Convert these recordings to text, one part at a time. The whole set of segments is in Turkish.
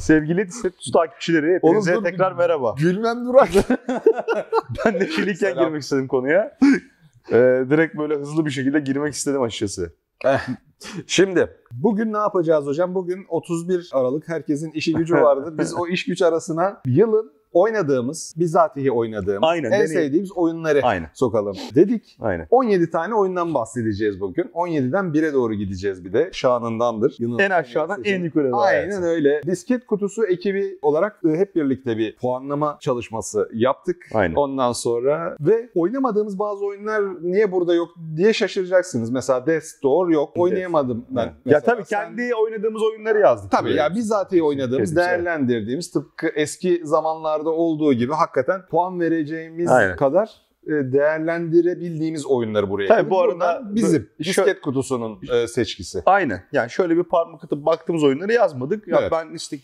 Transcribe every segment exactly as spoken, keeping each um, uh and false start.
Sevgili Disreptus takipçileri, hepinize oğlum, tekrar merhaba. Gülmem Durak. Ben neşeliyken girmek istedim konuya. Ee, direkt böyle hızlı bir şekilde girmek istedim açıkçası. Şimdi bugün ne yapacağız hocam? Bugün otuz bir Aralık, herkesin işi gücü vardır. Biz o iş güç arasına yılın oynadığımız, bizatihi oynadığımız, aynen, en deneyim. sevdiğimiz oyunları aynen. sokalım dedik. Aynen. on yedi tane oyundan bahsedeceğiz bugün. on yediden bire doğru gideceğiz bir de. Şanındandır. Yılın en aşağıdan en yukarıda. Aynen hayatım. öyle. Disket kutusu ekibi olarak hep birlikte bir puanlama çalışması yaptık. Aynen. Ondan sonra ve oynamadığımız bazı oyunlar niye burada yok diye şaşıracaksınız. Mesela Death's Door yok. Oynayamadım ben. Evet. Ya tabii kendi sen... oynadığımız oyunları yazdık. Tabii ya bizatihi oynadığımız, değerlendirdiğimiz, tıpkı eski zamanlar olduğu gibi hakikaten puan vereceğimiz aynen. kadar değerlendirebildiğimiz oyunları buraya. Tabii bu arada bizim disket kutusunun seçkisi. Aynen. Yani şöyle bir parmak atıp baktığımız oyunları yazmadık. Evet. Ya ben işte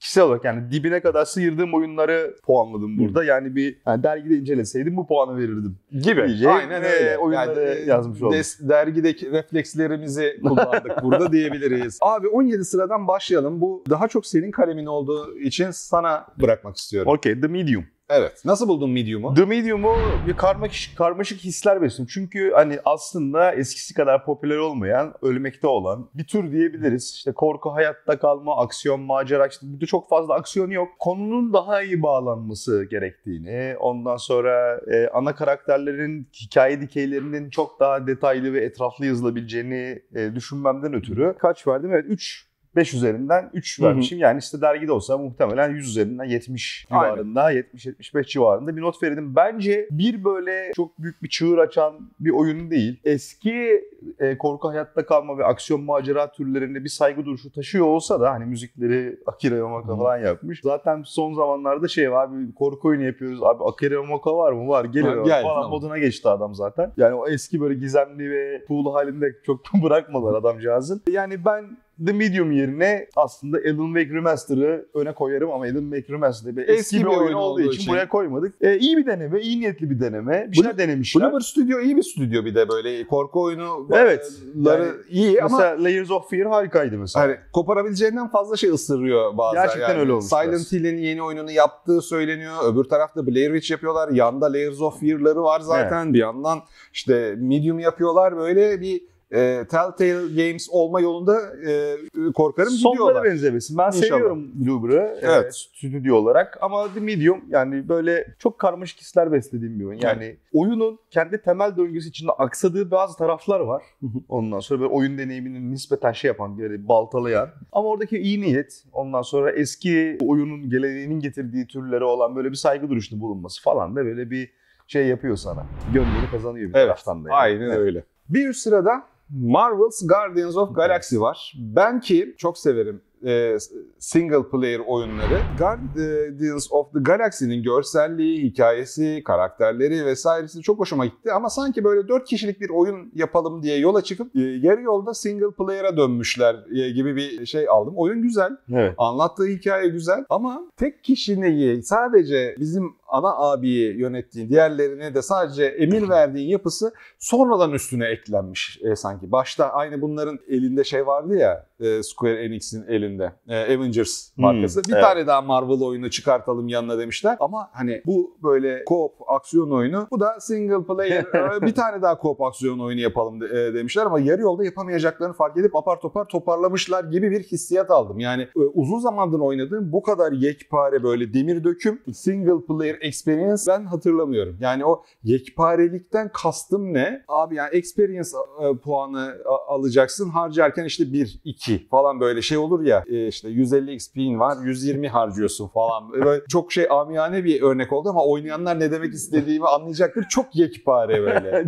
kişisel olarak yani dibine kadar sıyırdığım oyunları puanladım burada. Hı. Yani bir yani dergide inceleseydim bu puanı verirdim gibi. Diyeceğim. Aynen öyle. Oyunları yani, yazmış oldum. Des, dergideki reflekslerimizi kullandık burada diyebiliriz. Abi on yedi sıradan başlayalım. Bu daha çok senin kalemin olduğu için sana bırakmak istiyorum. Okay, The Medium. Evet. Nasıl buldun Medium'u? The Medium'u bir karmaşık, karmaşık hisler besliyorum. Çünkü hani aslında eskisi kadar popüler olmayan, ölmekte olan bir tür diyebiliriz. İşte korku, hayatta kalma, aksiyon, macera. İşte burada çok fazla aksiyon yok. Konunun daha iyi bağlanması gerektiğini, ondan sonra e, ana karakterlerin hikaye dikeylerinin çok daha detaylı ve etraflı yazılabileceğini e, düşünmemden ötürü kaç verdim? Evet, üç beş üzerinden üç vermişim. Hı hı. Yani işte dergide olsa muhtemelen yüz üzerinden yetmiş civarında, yetmiş yetmiş beş civarında bir not verirdim. Bence bir böyle çok büyük bir çığır açan bir oyun değil. Eski e, korku, hayatta kalma ve aksiyon macera türlerinde bir saygı duruşu taşıyor olsa da hani müzikleri Akira Yamaoka falan yapmış. Zaten son zamanlarda şey abi korku oyunu yapıyoruz. Abi Akira Yamaoka var mı? Var. Geliyor falan tamam. moduna geçti adam zaten. Yani o eski böyle gizemli ve cool halinde çok bırakmadılar adamcağızın. Yani ben The Medium yerine aslında Alan Wake Remaster'ı öne koyarım ama Alan Wake Remaster'ı eski, eski bir oyun, oyun olduğu için, için buraya koymadık. Ee, iyi bir deneme, iyi niyetli bir deneme. Bir şeyler denemişler. Blumber Studio iyi bir stüdyo bir de böyle korku oyunu. Evet. Yani iyi ama mesela Layers of Fear harikaydı mesela. Yani koparabileceğinden fazla şey ısırıyor bazen. Gerçekten yani öyle olmuş. Silent Hill'in yeni oyununu yaptığı söyleniyor. Öbür tarafta Blair Witch yapıyorlar. Yanda Layers of Fear'ları var zaten. Evet. Bir yandan işte Medium yapıyorlar. Böyle bir E, Telltale Games olma yolunda e, korkarım gidiyorlar. Sonlara benzemesin. Ben İnşallah. seviyorum Blumber'ı evet. e, stüdyo olarak ama The Medium yani böyle çok karmaşık hisler beslediğim bir oyun. Yani evet. oyunun kendi temel döngüsü içinde aksadığı bazı taraflar var. Ondan sonra böyle oyun deneyiminin nispeten şey yapan, böyle baltalayan. Ama oradaki iyi niyet, ondan sonra eski oyunun geleneğinin getirdiği türlere olan böyle bir saygı duruşunda bulunması falan da böyle bir şey yapıyor sana. Gönlünü kazanıyor bir evet. taraftan da. Yani. Aynen evet. öyle. Bir üst sırada Marvel's Guardians of Galaxy var. Ben ki çok severim e, single player oyunları. Guardians of the Galaxy'nin görselliği, hikayesi, karakterleri vesairesi çok hoşuma gitti. Ama sanki böyle dört kişilik bir oyun yapalım diye yola çıkıp e, yarı yolda single player'a dönmüşler e, gibi bir şey aldım. Oyun güzel, evet. anlattığı hikaye güzel ama tek kişiliği sadece bizim ana abiyi yönettiğin, diğerlerine de sadece emir verdiğin yapısı sonradan üstüne eklenmiş e, sanki. Başta aynı bunların elinde şey vardı ya, e, Square Enix'in elinde e, Avengers markası. Hmm, bir evet. tane daha Marvel oyunu çıkartalım yanına demişler. Ama hani bu böyle co-op aksiyon oyunu, bu da single player bir tane daha co-op aksiyon oyunu yapalım de, e, demişler ama yarı yolda yapamayacaklarını fark edip apar topar toparlamışlar gibi bir hissiyat aldım. Yani e, uzun zamandır oynadığım bu kadar yekpare böyle demir döküm single player experience ben hatırlamıyorum. Yani o yekparelikten kastım ne? Abi yani experience e, puanı a, alacaksın. Harcarken işte bir iki falan böyle şey olur ya. E, işte yüz elli X P'in var. yüz yirmi harcıyorsun falan. Böyle çok şey amiyane bir örnek oldu ama oynayanlar ne demek istediğimi anlayacaktır. Çok yekpare böyle.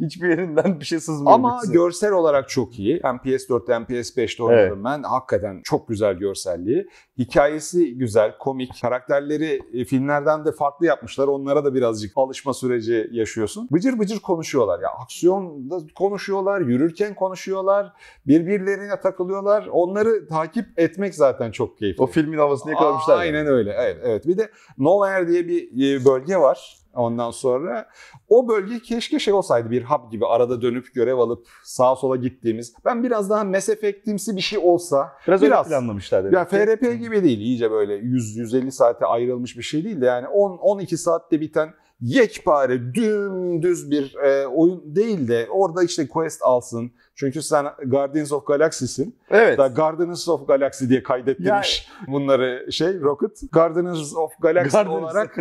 Hiçbir yerinden bir şey sızmıyor. Ama bize. Görsel olarak çok iyi. Hem P S dörtte hem P S beşte oynadım evet. ben. Hakikaten çok güzel görselliği. Hikayesi güzel, komik. Karakterleri e, filmlerden de farklı yapmışlar. Onlara da birazcık alışma süreci yaşıyorsun. Bıcır bıcır konuşuyorlar. Ya aksiyonda konuşuyorlar, yürürken konuşuyorlar, birbirlerine takılıyorlar. Onları takip etmek zaten çok keyifli. O filmin havasını yakalamışlar. Aa, yani. Aynen öyle. Evet, evet. Bir de Nowhere diye bir bölge var. Ondan sonra o bölge keşke şey olsaydı, bir hub gibi arada dönüp görev alıp sağa sola gittiğimiz. Ben biraz daha Mass Effect'imsi bir şey olsa. Biraz, biraz öyle planlamışlar demek. Ya F R P gibi değil. İyice böyle yüz yüz elli saate ayrılmış bir şey değil de yani on on iki saatte biten yekpare dümdüz bir e, oyun değil de orada işte quest alsın. Çünkü sen Guardians of Galaxy'sin. Evet. Daha Guardians of Galaxy diye kaydettirmiş yani. Bunları şey Rocket. Guardians of Galaxy Guardians. olarak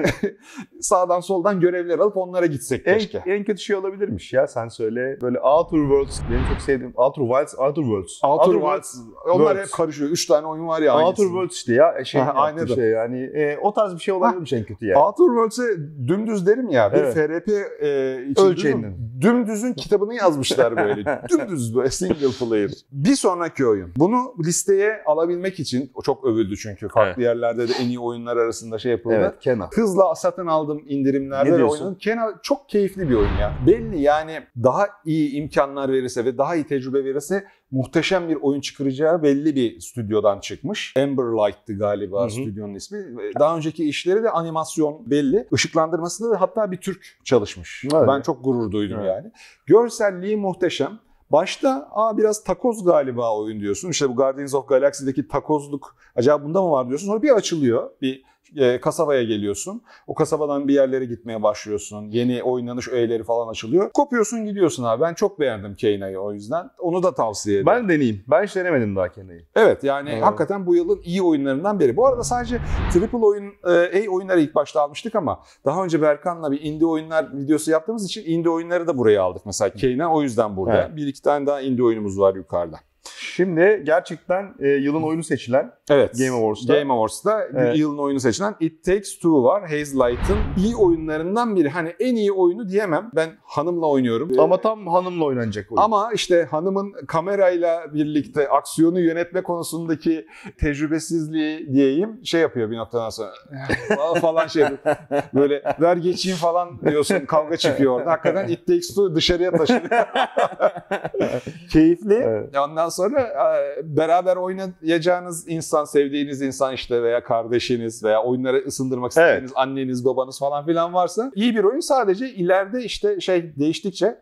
sağdan soldan görevler alıp onlara gitsek en, keşke. En kötü şey olabilirmiş ya, sen söyle. Böyle Outer Worlds, benim çok sevdiğim Outer Wilds, Outer Worlds. Outer, Outer Wilds. Worlds. Onlar hep karışıyor. Üç tane oyun var ya. Outer aynısını. Worlds işte ya. Şey, ha, aynı şey yani. E, o tarz bir şey olabilirmiş ha, en kötü yani. Outer Worlds'e dümdüz derim ya. Bir evet. F R P e, için dümdüzün kitabını yazmışlar böyle. Dümdüz böyle single player. Bir sonraki oyun. Bunu listeye alabilmek için, o çok övüldü çünkü farklı evet. yerlerde de en iyi oyunlar arasında şey yapıldı. Evet, Kena. Hızla satın aldım indirimlerde ve oynadım. Kena çok keyifli bir oyun ya. Belli yani, daha iyi imkanlar verirse ve daha iyi tecrübe verirse muhteşem bir oyun çıkaracağı belli bir stüdyodan çıkmış. Amberlight'tı galiba, hı hı, stüdyonun ismi. Daha önceki işleri de animasyon belli. Işıklandırmasında da hatta bir Türk çalışmış. Evet. Ben çok gurur duydum evet. yani. Görselliği muhteşem. Başta aa biraz takoz galiba oyun diyorsun. İşte bu Guardians of Galaxy'deki takozluk acaba bunda mı var diyorsun. Sonra bir açılıyor. Bir e, kasabaya geliyorsun. O kasabadan bir yerlere gitmeye başlıyorsun. Yeni oynanış öğeleri falan açılıyor. Kopuyorsun gidiyorsun abi. Ben çok beğendim Kena'yı o yüzden. Onu da tavsiye ederim. Ben deneyeyim. Ben hiç denemedim daha Kena'yı. Evet yani evet. hakikaten bu yılın iyi oyunlarından biri. Bu arada sadece triple oyun, e, A oyunları ilk başta almıştık ama daha önce Berkan'la bir indie oyunlar videosu yaptığımız için indie oyunları da buraya aldık. Mesela Kena o yüzden burada. Evet. Bir iki tane daha indie oyunumuz var yukarıda. Şimdi gerçekten e, yılın oyunu seçilen evet. Game Awards'da. Game Awards'da evet. yılın oyunu seçilen It Takes Two var. Haze Light'ın iyi oyunlarından biri. Hani en iyi oyunu diyemem. Ben hanımla oynuyorum. Ama ee, tam hanımla oynanacak oyun. Ama işte hanımın kamerayla birlikte aksiyonu yönetme konusundaki tecrübesizliği diyeyim. Şey yapıyor bir noktadan sonra. falan şey böyle ver geçeyim falan diyorsun. Kavga çıkıyor orada. Hakikaten It Takes Two dışarıya taşınıyor. Keyifli. Evet. Ondan sonra beraber oynayacağınız insan, sevdiğiniz insan işte veya kardeşiniz veya oyunları ısındırmak istediğiniz evet. anneniz, babanız falan filan varsa iyi bir oyun. Sadece ileride işte şey değiştikçe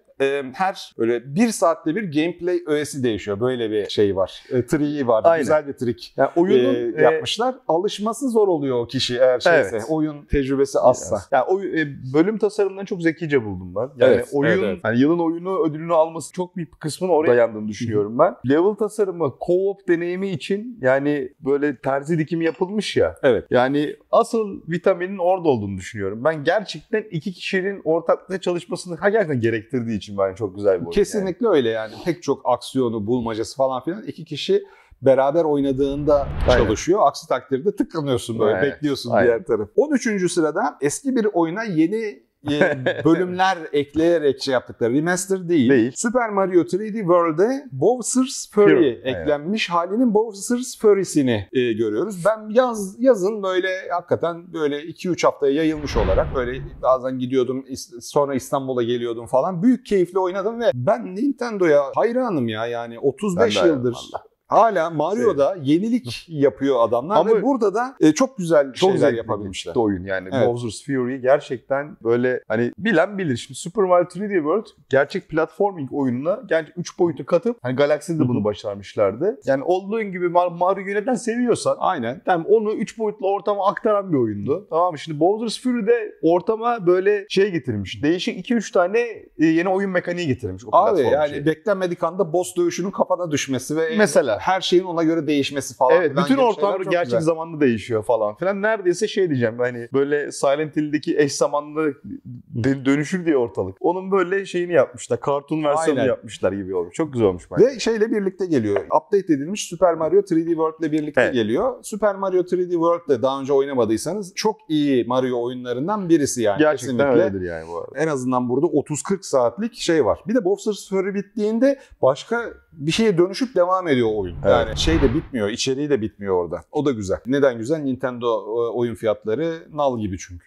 her böyle bir saatte bir gameplay öğesi değişiyor. Böyle bir şey var. E, Triği var. Aynen. Güzel bir trik. Yani oyunun e, yapmışlar. E, Alışması zor oluyor o kişi eğer şeyse. Evet. Oyun tecrübesi azsa. Evet. Yani oy, e, bölüm tasarımlarını çok zekice buldum ben. Yani evet, oyun, evet. Yani yılın oyunu ödülünü alması çok büyük bir kısmın oraya dayandığını düşünüyorum ben. Level tasarımı, co-op deneyimi için yani böyle terzi dikimi yapılmış ya. Evet. Yani asıl vitaminin orada olduğunu düşünüyorum. Ben gerçekten iki kişinin ortaklıkta çalışmasını gerçekten gerektirdiği için için bence çok güzel bir oyun. Kesinlikle yani. Öyle yani. Pek çok aksiyonu, bulmacası falan filan iki kişi beraber oynadığında aynen. çalışıyor. Aksi takdirde tıklanıyorsun böyle, aynen. bekliyorsun aynen. diğer taraf. on üçüncü sırada eski bir oyuna yeni bölümler ekleyerek şey yaptıkları, remaster değil. değil. Super Mario üç D World'e Bowser's Fury eklenmiş aynen. halinin Bowser's Fury'sini e, görüyoruz. Ben yaz yazın böyle hakikaten böyle iki üç haftaya yayılmış olarak böyle bazen gidiyordum, sonra İstanbul'a geliyordum falan. Büyük keyifle oynadım ve ben Nintendo'ya hayranım ya yani otuz beş yıldır. Hala Mario'da yenilik yapıyor adamlar ama ve burada da e, çok güzel çok şeyler yapabilmişler. Çok oyun yani evet. Bowser's Fury gerçekten böyle hani bilen bilir. Şimdi Super Mario üç D World gerçek platforming oyununa gerçek üç boyutu katıp hani Galaxy'de de bunu başarmışlardı. Yani olduğun gibi Mario yöneten seviyorsan aynen. Yani onu üç boyutlu ortama aktaran bir oyundu. Tamam mı? Şimdi Bowser's Fury'de ortama böyle şey getirmiş. Değişik iki üç tane yeni oyun mekaniği getirmiş o platform. Abi yani şey. Beklenmedik anda boss dövüşünün kafana düşmesi ve mesela her şeyin ona göre değişmesi falan. Evet, bütün ortam gerçek güzel. Zamanlı değişiyor falan filan. Neredeyse şey diyeceğim hani böyle Silent Hill'deki eş zamanlı dönüşür diye ortalık. Onun böyle şeyini yapmışlar. Kartun versiyonu yapmışlar gibi olmuş. Çok güzel olmuş bence. Ve şeyle birlikte geliyor. Update edilmiş Super Mario üç D World'le birlikte evet. geliyor. Super Mario üç D World'le daha önce oynamadıysanız çok iyi Mario oyunlarından birisi yani. Gerçekten kesinlikle. Öyledir yani bu arada. En azından burada otuz kırk saatlik şey var. Bir de Bowser's Fury bittiğinde başka bir şeye dönüşüp devam ediyor oyun. Yani evet. şey de bitmiyor, içeriği de bitmiyor orada. O da güzel. Neden güzel? Nintendo oyun fiyatları nal gibi çünkü.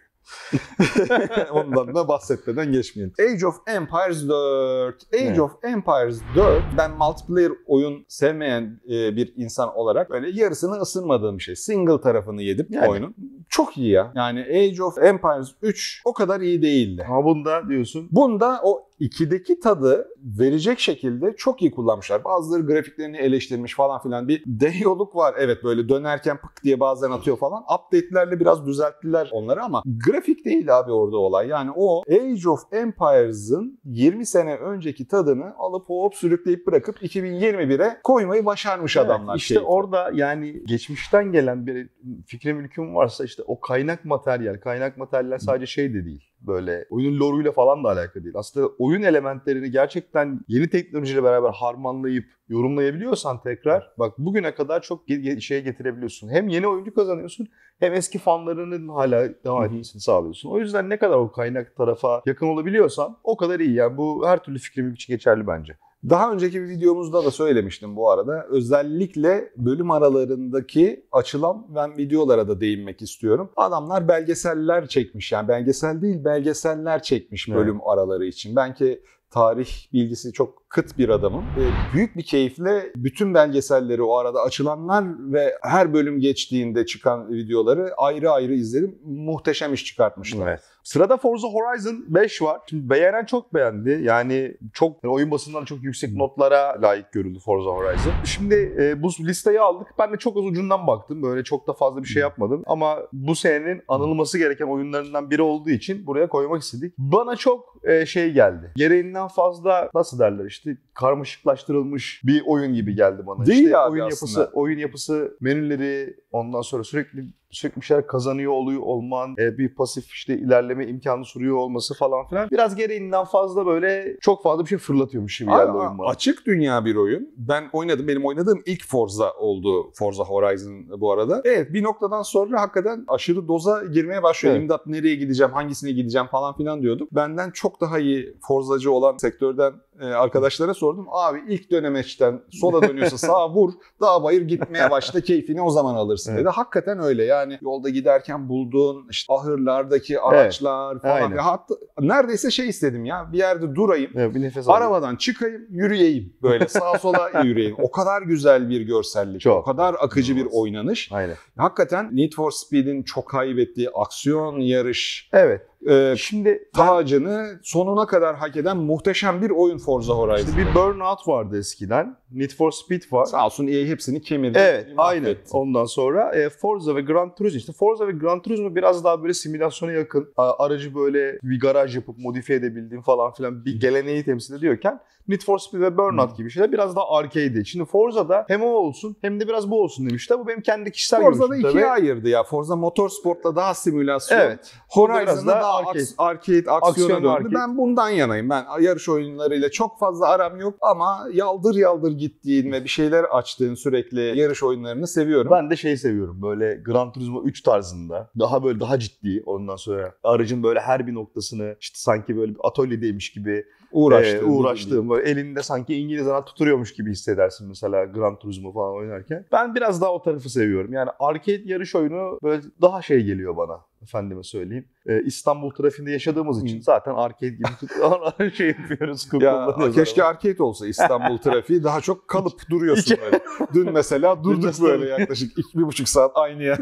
Ondan da bahsetmeden geçmeyin. Age of Empires dört. Age ne? of Empires dört, ben multiplayer oyun sevmeyen bir insan olarak böyle yarısını ısınmadığım şey. Single tarafını yedim yani, oyunun. Çok iyi ya. Yani Age of Empires üç o kadar iyi değildi. Ha bunda diyorsun. Bunda o ikideki tadı verecek şekilde çok iyi kullanmışlar. Bazıları grafiklerini eleştirmiş falan filan. Bir deyoluk var. Evet, böyle dönerken pık diye bazen atıyor falan. Update'lerle biraz düzelttiler onları ama grafik değil abi orada olay. Yani o Age of Empires'ın yirmi sene önceki tadını alıp hop sürükleyip bırakıp iki bin yirmi bire koymayı başarmış evet, adamlar. İşte şeydi. Orada yani geçmişten gelen bir fikre mülküm varsa işte o kaynak materyal. Kaynak materyaller sadece şey de değil. Böyle oyunun lore'uyla falan da alakalı değil. Aslında oyun elementlerini gerçekten yeni teknolojiyle beraber harmanlayıp yorumlayabiliyorsan tekrar bak bugüne kadar çok şeye getirebiliyorsun. Hem yeni oyuncu kazanıyorsun hem eski fanlarının hala devam etmesini sağlıyorsun. O yüzden ne kadar o kaynak tarafa yakın olabiliyorsan o kadar iyi. Yani bu her türlü fikrim için geçerli bence. Daha önceki bir videomuzda da söylemiştim bu arada. Özellikle bölüm aralarındaki açılan ben videolara da değinmek istiyorum. Adamlar belgeseller çekmiş. Yani belgesel değil, belgeseller çekmiş bölüm evet. araları için. Ben ki tarih bilgisi çok kıt bir adamım. E, büyük bir keyifle bütün belgeselleri o arada açılanlar ve her bölüm geçtiğinde çıkan videoları ayrı ayrı izledim. Muhteşem iş çıkartmışlar. Evet. Sırada Forza Horizon beş var. Şimdi beğenen çok beğendi. Yani çok yani oyun basından çok yüksek notlara layık görüldü Forza Horizon. Şimdi e, bu listeyi aldık. Ben de çok az ucundan baktım. Böyle çok da fazla bir şey yapmadım. Ama bu senenin anılması gereken oyunlarından biri olduğu için buraya koymak istedik. Bana çok e, şey geldi. Gereğinden fazla nasıl derler işte karmaşıklaştırılmış bir oyun gibi geldi bana. Değil işte, abi oyun aslında. Yapısı, oyun yapısı, menüleri ondan sonra sürekli sürekli bir şeyler kazanıyor oluyor olman, bir pasif işte ilerleme imkanı sunuyor olması falan filan. Biraz gereğinden fazla böyle çok fazla bir şey fırlatıyormuş gibi geldi oyun bana. Açık dünya bir oyun. Ben oynadım. Benim oynadığım ilk Forza oldu. Forza Horizon bu arada. Evet, bir noktadan sonra hakikaten aşırı doza girmeye başlıyor. Evet. İmdat nereye gideceğim, hangisine gideceğim falan filan diyordum. Benden çok daha iyi Forzacı olan sektörden arkadaşlara sordum. Abi ilk dönemeçten sola dönüyorsa sağa vur, daha bayır gitmeye başla, keyfini o zaman alırsın dedi. Evet. Hakikaten öyle ya. Yani yolda giderken bulduğun işte ahırlardaki araçlar evet, falan. Hatta neredeyse şey istedim ya, bir yerde durayım, evet, bir nefes arabadan alayım. Çıkayım, yürüyeyim böyle sağa sola yürüyeyim. O kadar güzel bir görsellik, çok. O kadar akıcı evet. bir oynanış. Aynen. Hakikaten Need for Speed'in çok kaybettiği aksiyon yarış. Evet. Ee, Şimdi tacını ben... sonuna kadar hak eden muhteşem bir oyun Forza Horizon. İşte bir Burnout vardı eskiden. Need for Speed var. Sağ olsun E A hepsini kemirdi. Evet, aynen. Ondan sonra e, Forza ve Gran Turismo. İşte Forza ve Gran Turismo biraz daha böyle simülasyona yakın. Aracı böyle bir garaj yapıp modifiye edebildiğim falan filan bir geleneği temsil ediyorken Need for Speed ve Burnout hmm. gibi şeyler biraz daha arcade'di. Şimdi Forza'da hem o olsun hem de biraz bu olsun demişler. Bu benim kendi kişisel görüşüm. Forza'da ikiye tabii. ayırdı ya. Forza Motorsport'la daha simülasyon. Evet. Horizon'da daha arcade, arcade aksiyona döndü. Arcade. Ben bundan yanayım. Ben yarış oyunlarıyla çok fazla aram yok ama yaldır yaldır gittiğin ve bir şeyler açtığın sürekli yarış oyunlarını seviyorum. Ben de şey seviyorum. Böyle Gran Turismo üç tarzında. Daha böyle daha ciddi. Ondan sonra aracın böyle her bir noktasını işte sanki böyle bir atölyedeymiş gibi uğraştığım, e, uğraştığım böyle elinde sanki İngiliz anahtarı tutuyormuş gibi hissedersin mesela Gran Turismo falan oynarken. Ben biraz daha o tarafı seviyorum. Yani arcade yarış oyunu böyle daha şey geliyor bana. Efendime söyleyeyim. Ee, İstanbul trafiğinde yaşadığımız için zaten arcade gibi tut- şey yapıyoruz. Ya, keşke ama. Arcade olsa İstanbul trafiği. Daha çok kalıp duruyorsun böyle. Dün mesela durduk Dün böyle yaklaşık iki, bir buçuk saat aynı yer.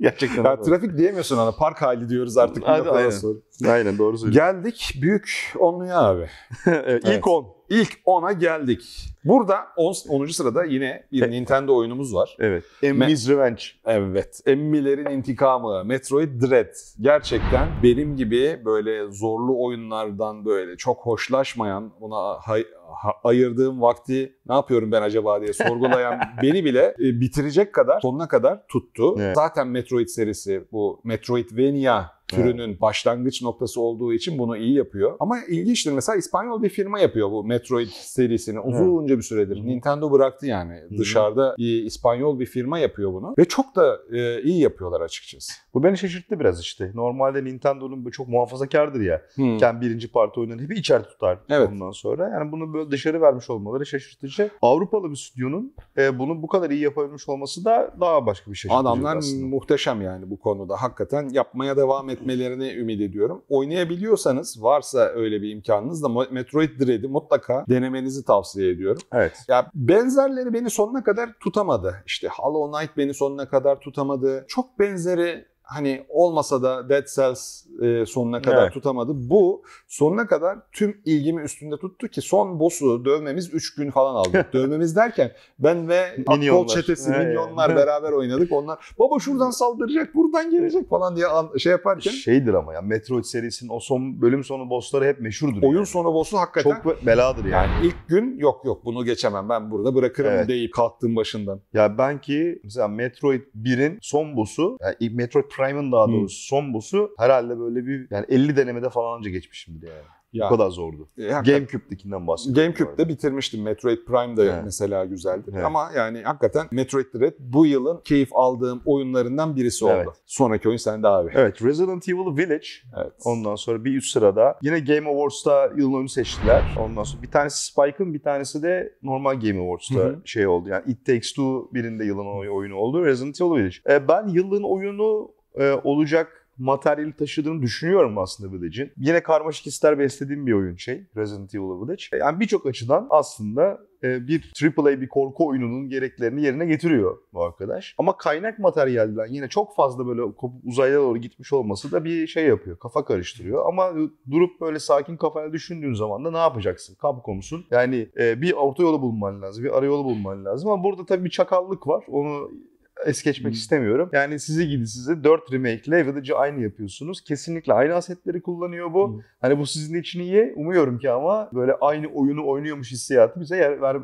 Gerçekten. Yani trafik diyemiyorsun ana. Park hali diyoruz artık. Hadi, aynen. aynen doğru söylüyorsun. Geldik büyük onluya abi. evet, evet. İlk on. İlk ona geldik. Burada onuncu sırada yine bir evet. Nintendo oyunumuz var. Evet. Emmy's Me- Revenge. Evet. Emmy'lerin intikamı. Metroid Dread. Gerçekten benim gibi böyle zorlu oyunlardan böyle çok hoşlaşmayan, ona hay- ha- ayırdığım vakti ne yapıyorum ben acaba diye sorgulayan beni bile e, bitirecek kadar, sonuna kadar tuttu. Evet. Zaten Metroid serisi bu Metroidvania türünün evet. başlangıç noktası olduğu için bunu iyi yapıyor. Ama ilginçtir mesela İspanyol bir firma yapıyor bu Metroid serisini uzunca evet. bir süredir. Hı-hı. Nintendo bıraktı yani. Hı-hı. Dışarıda İspanyol bir firma yapıyor bunu ve çok da e, iyi yapıyorlar açıkçası. Bu beni şaşırttı biraz işte. Normalde Nintendo'nun çok muhafazakardır ya. Hmm. Kendi birinci parti oyunlarını hep içeri tutar evet. ondan sonra. Yani bunu böyle dışarı vermiş olmaları şaşırtıcı. Avrupalı bir stüdyonun e, bunu bu kadar iyi yapabilmiş olması da daha başka bir şaşırtıcı. Adamlar aslında. Muhteşem yani bu konuda. Hakikaten yapmaya devam ediyor. etmelerini ümit ediyorum. Oynayabiliyorsanız, varsa öyle bir imkanınız da Metroid Dread'i mutlaka denemenizi tavsiye ediyorum. Evet. Ya benzerleri beni sonuna kadar tutamadı. İşte Hollow Knight beni sonuna kadar tutamadı. Çok benzeri hani olmasa da Dead Cells e, sonuna kadar evet. tutamadı. Bu sonuna kadar tüm ilgimi üstünde tuttu ki son boss'u dövmemiz üç gün falan aldı. Dövmemiz derken ben ve Akbol çetesi evet. milyonlar beraber oynadık. Onlar baba şuradan saldıracak, buradan gelecek falan diye şey yaparken. Şeydir ama ya Metroid serisinin o son bölüm sonu boss'ları hep meşhurdur. Oyun yani. Sonu boss'u hakikaten çok beladır yani. yani. İlk gün yok yok bunu geçemem ben burada bırakırım evet. deyip kalktığım başından. Ya ben ki mesela Metroid birin son boss'u yani Metroid Prime'ın daha doğrusu hmm. son boss'u herhalde böyle bir yani elli denemede falan önce geçmişimdir yani. Ya, bu kadar zordu. E, GameCube'dekinden bahsediyorum. GameCube'de bitirmiştim. Metroid Prime de evet. mesela güzeldi. Evet. Ama yani hakikaten Metroid Dread bu yılın keyif aldığım oyunlarından birisi evet. oldu. Sonraki oyun sende abi. Evet. Resident Evil Village. Evet. Ondan sonra bir üst sırada. Yine Game Awards'ta yılın oyunu seçtiler. Ondan sonra bir tanesi Spike'ın bir tanesi de normal Game Awards'ta Hı-hı. şey oldu. Yani It Takes Two birinde yılın oyunu oldu. Resident Evil Village. E, ben yılın oyunu e, olacak materyali taşıdığını düşünüyorum aslında Village'in. Yine karmaşık hisler beslediğim bir oyun şey Resident Evil Village. Yani birçok açıdan aslında bir triple A bir korku oyununun gereklerini yerine getiriyor bu arkadaş. Ama kaynak materyalden yine çok fazla böyle uzaylara doğru gitmiş olması da bir şey yapıyor. Kafa karıştırıyor. Ama durup böyle sakin kafayla düşündüğün zaman da ne yapacaksın? Capcom'sun. Yani bir orta yolu bulman lazım. Bir ara yolu bulman lazım. Ama burada tabii bir çakallık var. Onu es geçmek hmm. istemiyorum. Yani sizi gidi size dört remake ile Village'ı aynı yapıyorsunuz. Kesinlikle aynı asetleri kullanıyor bu. Hmm. Hani bu sizin için iyi. Umuyorum ki ama böyle aynı oyunu oynuyormuş hissiyatı bize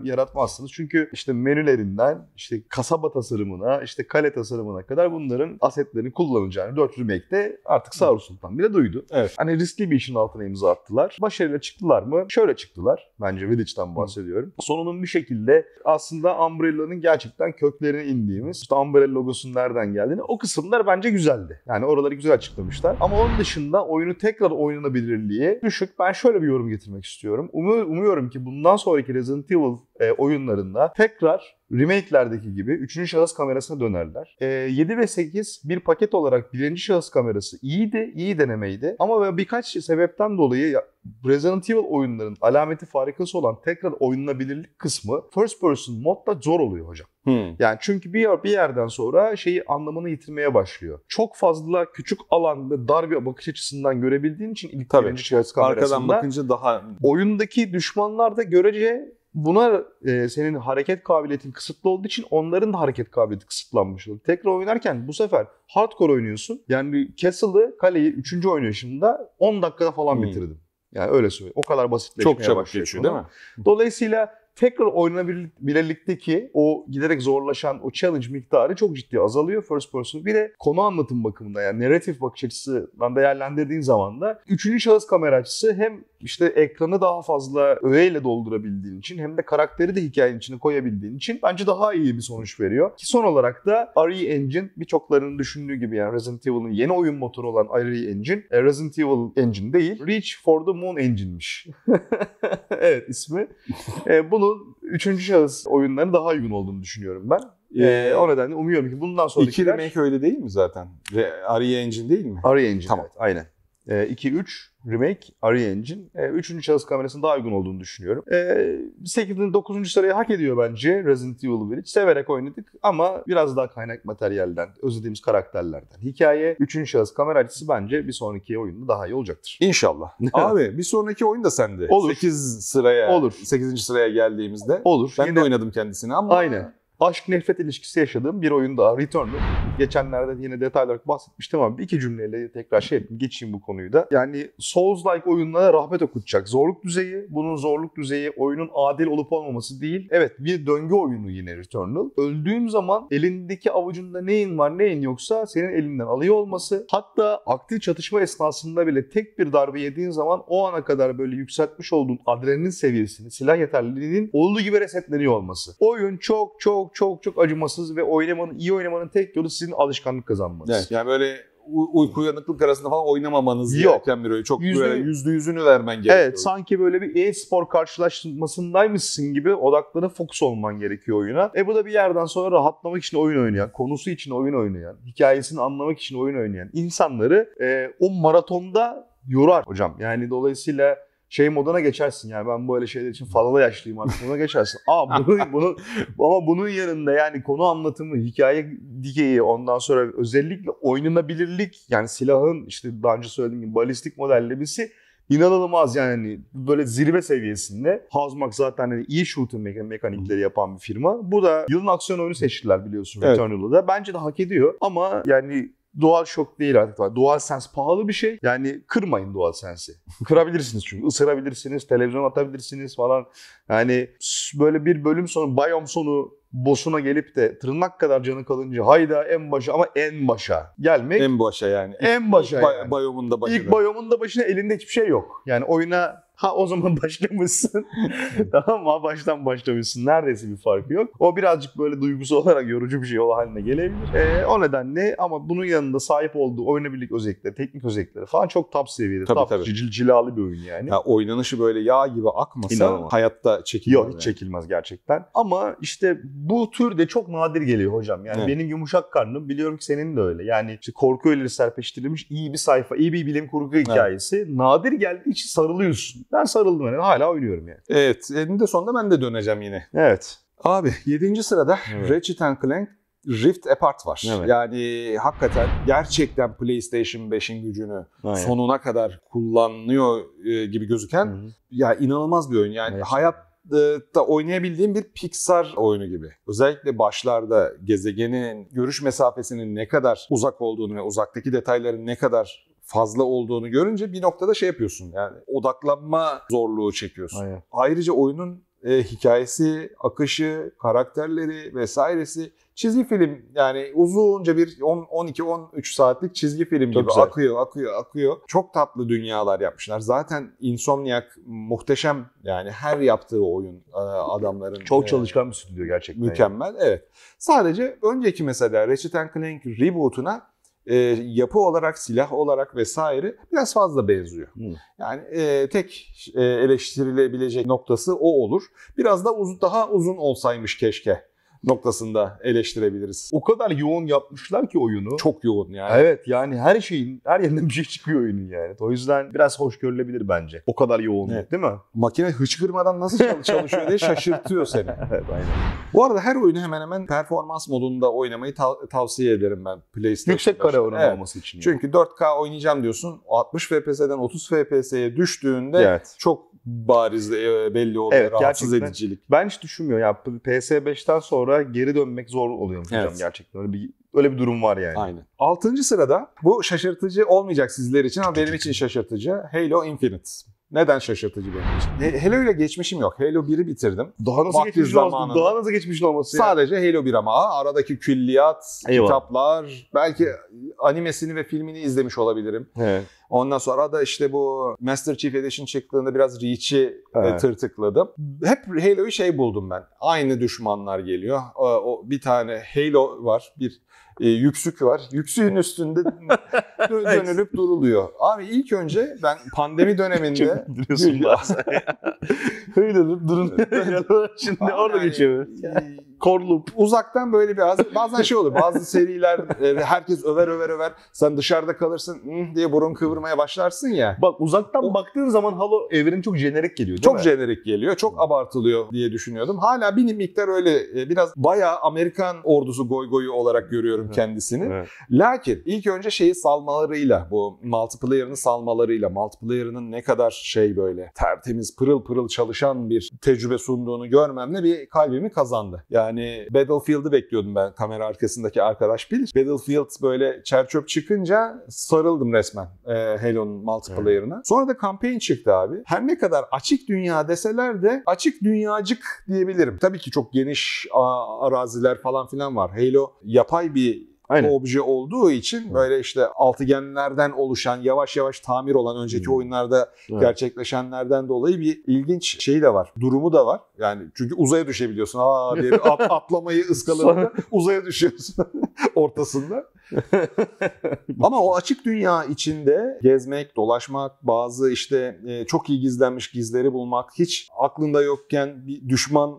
yaratmazsınız. Çünkü işte menülerinden işte kasaba tasarımına, işte kale tasarımına kadar bunların asetlerini kullanacağını dört remake'de artık Sağır Sultan bile duydu. Evet. Hani riskli bir işin altına imza attılar. Başarıyla çıktılar mı? Şöyle çıktılar. Bence Village'dan bahsediyorum. Hmm. Sonunun bir şekilde aslında Umbrella'nın gerçekten köklerine indiğimiz işte Umbrella logosunun nereden geldiğini o kısımlar bence güzeldi. Yani oraları güzel açıklamışlar. Ama onun dışında oyunu tekrar oynanabilirliği düşük. Ben şöyle bir yorum getirmek istiyorum. Umu- umuyorum ki bundan sonraki Resident Evil e, oyunlarında tekrar remake'lerdeki gibi üçüncü şahıs kamerasına dönerler. E, yedi ve sekiz bir paket olarak birinci şahıs kamerası iyiydi, iyi denemeydi. Ama birkaç sebepten dolayı ya, Resident Evil oyunların alameti farikası olan tekrar oynanabilirlik kısmı first person modda zor oluyor hocam. Hmm. Yani çünkü bir, bir yerden sonra şeyi anlamını yitirmeye başlıyor. Çok fazla küçük alanda dar bir bakış açısından görebildiğin için ilk Tabii. birinci şahıs kamerasında arkadan bakınca daha oyundaki düşmanlar da görece buna e, senin hareket kabiliyetin kısıtlı olduğu için onların da hareket kabiliyeti kısıtlanmış oluyor. Tekrar oynarken bu sefer hardcore oynuyorsun. Yani Castle'ı, kaleyi üçüncü oynayışımda on dakikada falan hmm. bitirdim. Yani öyle söyleyeyim. O kadar basitleşmeye başlıyor. Çok çabuk geçiyor değil mi? Dolayısıyla tekrar oynanabilirlikteki o giderek zorlaşan o challenge miktarı çok ciddi azalıyor first person. Bir de konu anlatım bakımında yani narratif bakış açısından değerlendirdiğin zaman da üçüncü şahıs kamera açısı hem işte ekranı daha fazla öğeyle doldurabildiğin için hem de karakteri de hikayenin içine koyabildiğin için bence daha iyi bir sonuç veriyor. Ki son olarak da R E Engine birçoklarının düşündüğü gibi yani Resident Evil'ın yeni oyun motoru olan R E Engine Resident Evil Engine değil. Reach for the Moon Engine'miş. Evet ismi. E, bunu Bunun üçüncü şahıs oyunlarına daha uygun olduğunu düşünüyorum ben. Ee, o nedenle umuyorum ki bundan sonrakiler... İki remake öyle değil mi zaten? R E Engine değil mi? R E Engine, tamam. Evet, aynen. iki üç remake, R E Engine. üçüncü şahıs kamerasının daha uygun olduğunu düşünüyorum. sekizinci dokuzuncu sırayı hak ediyor bence Resident Evil Village. Severek oynadık ama biraz daha kaynak materyalden, özlediğimiz karakterlerden. Hikaye, üçüncü şahıs kamera açısı bence bir sonraki oyunda daha iyi olacaktır. İnşallah. Abi bir sonraki oyun da sende. Olur. sekiz sıraya, Olur. sekizinci sıraya geldiğimizde. Olur. Ben Yine... de oynadım kendisini ama... Aynen. Aşk-nefret ilişkisi yaşadığım bir oyun daha. Returnal. Geçenlerde yine detaylı olarak bahsetmiştim ama iki cümleyle tekrar şey yapayım, geçeyim bu konuyu da. Yani Souls-like oyunlara rahmet okutacak. Zorluk düzeyi, bunun zorluk düzeyi oyunun adil olup olmaması değil. Evet bir döngü oyunu yine Returnal. Öldüğün zaman elindeki avucunda neyin var neyin yoksa senin elinden alıyor olması. Hatta aktif çatışma esnasında bile tek bir darbe yediğin zaman o ana kadar böyle yükseltmiş olduğun adrenalin seviyesini, silah yeterliliğinin olduğu gibi resetleniyor olması. Oyun çok çok çok çok acımasız ve oynamanın iyi oynamanın tek yolu sizin alışkanlık kazanmanız. Evet, yani böyle uyku uyanıklık arasında falan oynamamanız yok. Gereken bir oyun. Çok yüzde, böyle yüzde yüzünü vermen gerekiyor. Evet, sanki böyle bir e-spor karşılaşmasındaymışsın gibi odaklanıp fokus olman gerekiyor oyuna. E bu da bir yerden sonra rahatlamak için oyun oynayan, konusu için oyun oynayan, hikayesini anlamak için oyun oynayan insanları e, o maratonda yorar hocam. Yani dolayısıyla şey moduna geçersin yani ben böyle şeyler için fazla yaşlıyım artık moduna geçersin. Aa bunu, bunu, ama bunun yanında yani konu anlatımı, hikaye dikeyi ondan sonra özellikle oynanabilirlik yani silahın işte daha önce söylediğim gibi balistik modellemesi inanılmaz yani böyle zirve seviyesinde. Housemarque zaten hani iyi shooting mekanikleri yapan bir firma. Bu da yılın aksiyon oyunu seçtiler biliyorsun Returnal'da da. Bence de hak ediyor ama yani... Dual şok değil artık. DualSense pahalı bir şey. Yani kırmayın DualSense'i. Kırabilirsiniz çünkü. Isırabilirsiniz, televizyon atabilirsiniz falan. Yani böyle bir bölüm sonu, bayom sonu boss'una gelip de tırnak kadar canı kalınca hayda en başa ama en başa gelmek. En başa yani. En başa yani. Bay- bayomun da başına. İlk bayomun da başına elinde hiçbir şey yok. Yani oyuna... Ha o zaman başlamışsın. Tamam mı? Baştan başlamışsın. Neredeyse bir farkı yok. O birazcık böyle duygusu olarak yorucu bir şey o haline gelebilir. E, o nedenle ama bunun yanında sahip olduğu oynanabilirlik özellikleri, teknik özellikleri falan çok top seviyede. Tabii, top tabii. Cil, cilalı bir oyun yani. Ya, oynanışı böyle yağ gibi akmasa ama hayatta çekilmez. Yok yani. Hiç çekilmez gerçekten. Ama işte bu tür de çok nadir geliyor hocam. Yani evet. Benim yumuşak karnım biliyorum ki senin de öyle. Yani işte korku öğeleri serpiştirilmiş iyi bir sayfa, iyi bir bilim kurgu hikayesi. Evet. Nadir geldiği için sarılıyorsun. Ben sarıldım yani. Hala oynuyorum yani. Evet. Eninde sonunda ben de döneceğim yine. Evet. Abi yedinci sırada evet. Ratchet and Clank Rift Apart var. Evet. Yani hakikaten gerçekten PlayStation beşin gücünü aynen. Sonuna kadar kullanıyor gibi gözüken hı-hı. Ya inanılmaz bir oyun. Yani evet. Hayatta oynayabildiğim bir Pixar oyunu gibi. Özellikle başlarda gezegenin görüş mesafesinin ne kadar uzak olduğunu ve uzaktaki detayların ne kadar fazla olduğunu görünce bir noktada şey yapıyorsun yani odaklanma zorluğu çekiyorsun. Aynen. Ayrıca oyunun e, hikayesi, akışı, karakterleri vesairesi çizgi film yani uzunca bir on, on iki on üç saatlik çizgi film çok gibi güzel. akıyor akıyor akıyor. Çok tatlı dünyalar yapmışlar. Zaten Insomniac muhteşem yani her yaptığı oyun adamların. Çok çalışkan e, bir stüdyo gerçekten. Mükemmel yani. Evet. Sadece önceki mesela Ratchet and Clank reboot'una E, yapı olarak, silah olarak vesaire biraz fazla benziyor. Hmm. Yani e, tek e, eleştirilebilecek noktası o olur. Biraz da uz- daha uzun olsaymış keşke noktasında eleştirebiliriz. O kadar yoğun yapmışlar ki oyunu. Çok yoğun yani. Evet yani her şeyin, her yerinden bir şey çıkıyor oyunun yani. O yüzden biraz hoş görülebilir bence. O kadar yoğun evet. Değil mi? Makine hıçkırmadan nasıl çalışıyor diye şaşırtıyor seni. Evet aynen. Bu arada her oyunu hemen hemen performans modunda oynamayı tav- tavsiye ederim ben. PlayStation yüksek kare oranı evet. Olması için. Yani. Çünkü dört K oynayacağım diyorsun. altmış F P S'den otuz F P S'ye düştüğünde evet. Çok bariz belli oluyor. Evet, rahatsız edicilik. Ben hiç düşünmüyorum. Ya, P S beşten sonra geri dönmek zor oluyor hocam evet. Gerçekten. Öyle bir, öyle bir durum var yani. Aynen. Altıncı sırada bu şaşırtıcı olmayacak sizler için ama benim için şaşırtıcı Halo Infinite. Neden şaşırtıcı benim için? Halo ile geçmişim yok. Halo biri bitirdim. Daha nasıl geçmişin olması? Daha nasıl geçmişin olması? Sadece Halo bir ama aradaki külliyat, eyvallah. Kitaplar, belki animesini ve filmini izlemiş olabilirim. Evet. Ondan sonra da işte bu Master Chief Edition çıktığında biraz Reach'i evet. Tırtıkladım. Hep Halo'yu şey buldum ben. Aynı düşmanlar geliyor. O bir tane Halo var, bir E, yüksük var. Yüksüğün üstünde dönülüp duruluyor. Abi ilk önce ben pandemi döneminde biliyorsun bazen. Dönülüp duruluyor. Şimdi yani, orada geçiyor. Yani, korulup. Uzaktan böyle biraz bazen şey olur. Bazı seriler herkes över över över. Sen dışarıda kalırsın diye burun kıvırmaya başlarsın ya. Bak uzaktan o, baktığın zaman Halo evrenin çok jenerik geliyor değil çok mi? Jenerik geliyor. Çok abartılıyor diye düşünüyordum. Hala bir miktar öyle biraz bayağı Amerikan ordusu goy goyu olarak görüyorum. Kendisini. Evet. Lakin ilk önce şeyi salmalarıyla, bu multiplayer'ını salmalarıyla, multiplayer'ının ne kadar şey böyle tertemiz, pırıl pırıl çalışan bir tecrübe sunduğunu görmemle bir kalbimi kazandı. Yani Battlefield'ı bekliyordum ben. Kamera arkasındaki arkadaş bilir. Battlefield böyle çerçöp çıkınca sarıldım resmen e, Halo'nun multiplayer'ına. Evet. Sonra da campaign çıktı abi. Her ne kadar açık dünya deseler de açık dünyacık diyebilirim. Tabii ki çok geniş a- araziler falan filan var. Halo yapay bir aynen. Obje olduğu için böyle işte altıgenlerden oluşan, yavaş yavaş tamir olan önceki hmm. oyunlarda evet. Gerçekleşenlerden dolayı bir ilginç şey de var. Durumu da var. Yani çünkü uzaya düşebiliyorsun. Aa diye at, atlamayı ıskaladığında uzaya düşüyorsun ortasında. Ama o açık dünya içinde gezmek, dolaşmak, bazı işte çok iyi gizlenmiş gizleri bulmak, hiç aklında yokken bir düşman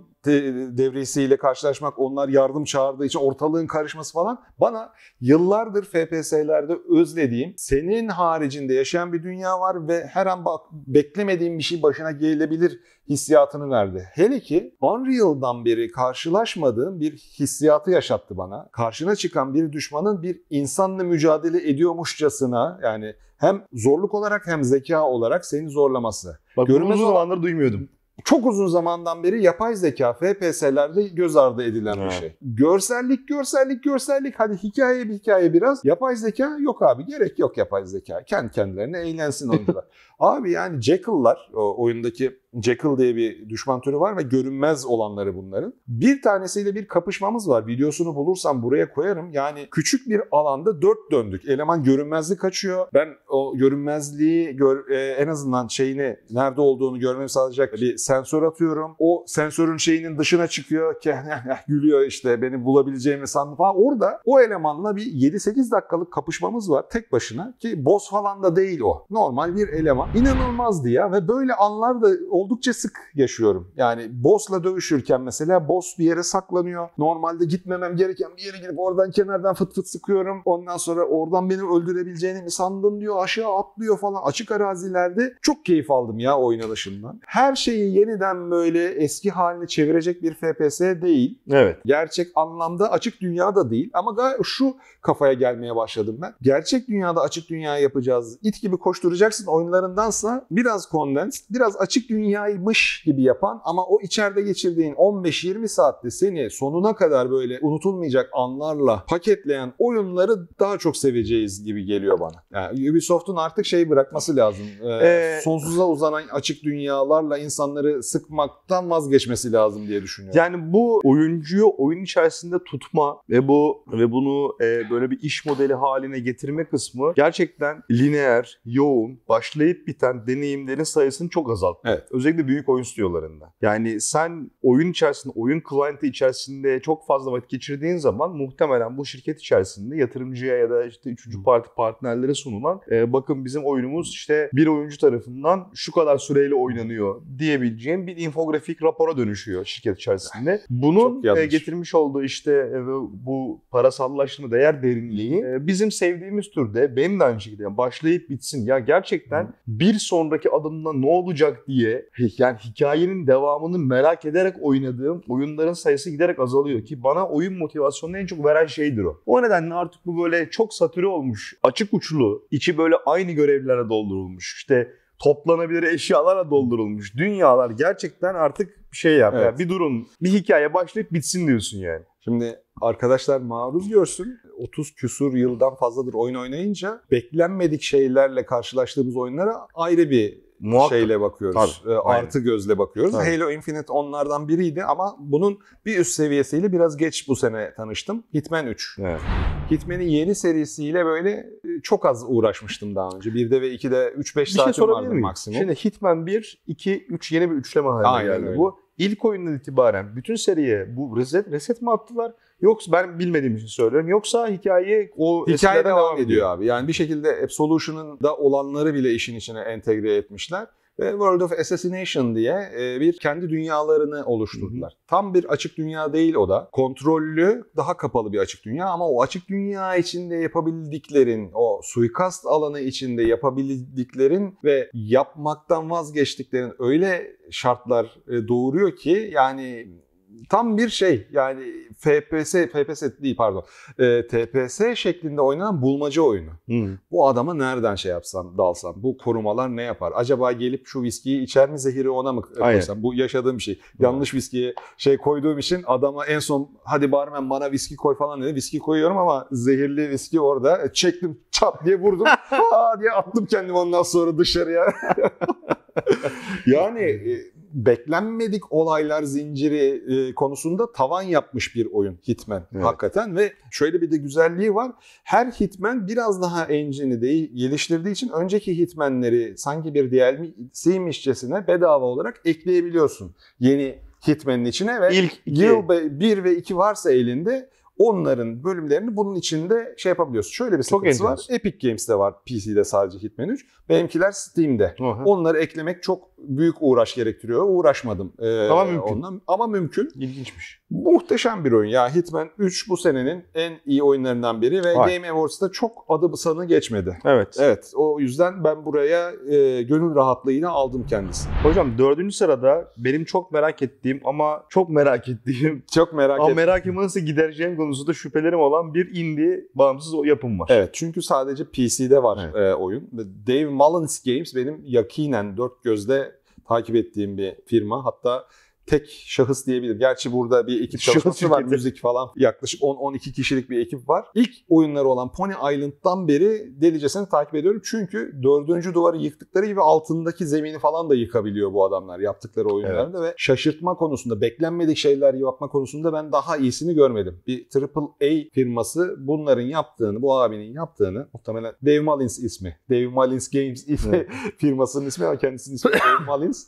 devresiyle karşılaşmak, onlar yardım çağırdığı için ortalığın karışması falan, bana yıllardır F P S'lerde özlediğim, senin haricinde yaşayan bir dünya var ve her an bak, beklemediğim bir şey başına gelebilir hissiyatını verdi. Hele ki Unreal'dan beri karşılaşmadığım bir hissiyatı yaşattı bana. Karşına çıkan bir düşmanın bir insanla mücadele ediyormuşçasına, yani hem zorluk olarak hem zeka olarak seni zorlaması. Bak, görünmez uzun zamandır duymuyordum. Çok uzun zamandan beri yapay zeka F P S'lerde göz ardı edilen evet. bir şey. Görsellik, görsellik, görsellik. Hadi hikaye bir hikaye biraz. Yapay zeka yok abi. Gerek yok yapay zeka. Kendi kendilerine eğlensin oyuncular. Abi yani Jekyll'lar, o oyundaki Jekyll diye bir düşman türü var ve görünmez olanları bunların. Bir tanesiyle bir kapışmamız var. Videosunu bulursam buraya koyarım. Yani küçük bir alanda dört döndük. Eleman görünmezlik kaçıyor. Ben o görünmezliği gör, e, en azından şeyini, nerede olduğunu görmemi sağlayacak bir sensör atıyorum. O sensörün şeyinin dışına çıkıyor. Gülüyor işte, beni bulabileceğimi sandım falan. Orada o elemanla bir yedi sekiz dakikalık kapışmamız var tek başına. Ki boss falan da değil o. Normal bir eleman. İnanılmazdı ya ve böyle anlar da oldukça sık yaşıyorum. Yani boss'la dövüşürken mesela boss bir yere saklanıyor. Normalde gitmemem gereken bir yere gidip oradan kenardan fıt fıt sıkıyorum. Ondan sonra oradan beni öldürebileceğini mi sandın diyor. Aşağı atlıyor falan. Açık arazilerde çok keyif aldım ya oynanışından. Her şeyi yeniden böyle eski haline çevirecek bir F P S değil. Evet. Gerçek anlamda açık dünya da değil. Ama şu kafaya gelmeye başladım ben. Gerçek dünyada açık dünya yapacağız. İt gibi koşturacaksın oyunlarındansa biraz condensed, biraz açık dünya dünyaymış gibi yapan ama o içeride geçirdiğin on beş yirmi saatte seni sonuna kadar böyle unutulmayacak anlarla paketleyen oyunları daha çok seveceğiz gibi geliyor bana. Yani Ubisoft'un artık şeyi bırakması lazım. Ee, ee, sonsuza uzanan açık dünyalarla insanları sıkmaktan vazgeçmesi lazım diye düşünüyorum. Yani bu oyuncuyu oyun içerisinde tutma ve bu ve bunu e, böyle bir iş modeli haline getirme kısmı gerçekten lineer, yoğun, başlayıp biten deneyimlerin sayısını çok azalttı. Evet. Özellikle büyük oyun stüdyolarında. Yani sen oyun içerisinde, oyun client'ı içerisinde çok fazla vakit geçirdiğin zaman muhtemelen bu şirket içerisinde yatırımcıya ya da işte üçüncü parti partnerlere sunulan e, bakın bizim oyunumuz işte bir oyuncu tarafından şu kadar süreyle oynanıyor diyebileceğin bir infografik rapora dönüşüyor şirket içerisinde. Bunun e, getirmiş olduğu işte e, bu parasallaşma değer derinliği e, bizim sevdiğimiz türde, benim de aynı şekilde yani başlayıp bitsin. Ya gerçekten Hı. bir sonraki adımda ne olacak diye, yani hikayenin devamını merak ederek oynadığım oyunların sayısı giderek azalıyor ki bana oyun motivasyonunu en çok veren şeydir o. O nedenle artık bu böyle çok satüre olmuş, açık uçlu, içi böyle aynı görevlere doldurulmuş, işte toplanabilir eşyalarla doldurulmuş dünyalar gerçekten artık bir şey yap. Evet. Yani bir durun, bir hikaye başlayıp bitsin diyorsun yani. Şimdi arkadaşlar maruz görsün, otuz küsur yıldan fazladır oyun oynayınca beklenmedik şeylerle karşılaştığımız oyunlara ayrı bir Muhakkak. şeyle bakıyoruz. Tabii, artı aynen. gözle bakıyoruz. Tabii. Halo Infinite onlardan biriydi ama bunun bir üst seviyesiyle biraz geç bu sene tanıştım. Hitman üç. Evet. Hitman'in yeni serisiyle böyle çok az uğraşmıştım daha önce. birde ve ikide üç beş saatim şey vardı maksimum. Şimdi Hitman bir, iki, üç yeni bir üçleme haline aynen geldi öyle. Bu. İlk oyundan itibaren bütün seriye bu reset, reset mi attılar? Yoksa ben bilmediğim için söylüyorum. Yoksa hikaye o hikaye devam, devam ediyor, ediyor abi. Yani bir şekilde Absolution'un da olanları bile işin içine entegre etmişler. Ve World of Assassination diye bir kendi dünyalarını oluşturdular. Hı hı. Tam bir açık dünya değil o da. Kontrollü, daha kapalı bir açık dünya ama o açık dünya içinde yapabildiklerin, o suikast alanı içinde yapabildiklerin ve yapmaktan vazgeçtiklerin öyle şartlar doğuruyor ki yani tam bir şey yani F P S, F P S değil pardon, e, T P S şeklinde oynanan bulmaca oyunu. Hmm. Bu adama nereden şey yapsam, dalsam, bu korumalar ne yapar? Acaba gelip şu viskiyi içer mi, zehiri ona mı koysam? Aynen. Bu yaşadığım bir şey. Hmm. Yanlış viskiye şey koyduğum için adama en son hadi barmen bana viski koy falan dedi. Viski koyuyorum ama zehirli viski orada. Çektim çat diye vurdum. Aa diye attım kendimi ondan sonra dışarıya. Yani... E, beklenmedik olaylar zinciri e, konusunda tavan yapmış bir oyun Hitman evet. hakikaten ve şöyle bir de güzelliği var. Her Hitman biraz daha engine'i değil, geliştirdiği için önceki Hitman'leri sanki bir D L C'ymişçesine bedava olarak ekleyebiliyorsun yeni Hitman'in içine ve ilk iki. Yıl bir ve iki varsa elinde Onların bölümlerini bunun içinde şey yapabiliyorsun. Şöyle bir sıkıntısı var. Epic Games'de var, P C'de sadece Hitman üç. Benimkiler Steam'de. Aha. Onları eklemek çok büyük uğraş gerektiriyor. Uğraşmadım. Ee, ama mümkün. Ondan, ama mümkün. İlginçmiş. Muhteşem bir oyun ya. Hitman üç bu senenin en iyi oyunlarından biri ve Vay. Game Awards'da çok adı sanı geçmedi. Evet. Evet. O yüzden ben buraya e, gönül rahatlığıyla aldım kendisini. Hocam dördüncü sırada benim çok merak ettiğim ama çok merak ettiğim çok merak ama merakımı nasıl gidereceğim konusunda şüphelerim olan bir indie bağımsız yapım var. Evet. Çünkü sadece P C'de var evet. e, oyun. Dave Mullins Games benim yakinen dört gözle takip ettiğim bir firma. Hatta tek şahıs diyebilirim. Gerçi burada bir ekip çalışması var. Müzik falan. Yaklaşık on on iki kişilik bir ekip var. İlk oyunları olan Pony Island'dan beri delicesini takip ediyorum. Çünkü dördüncü duvarı yıktıkları gibi altındaki zemini falan da yıkabiliyor bu adamlar yaptıkları oyunlarda evet. ve şaşırtma konusunda, beklenmedik şeyler yapma konusunda ben daha iyisini görmedim. Bir Triple A firması bunların yaptığını, bu abinin yaptığını, muhtemelen Dave Mullins ismi. Dave Mullins Games ismi, firmasının ismi ama kendisinin ismi Dave Mullins.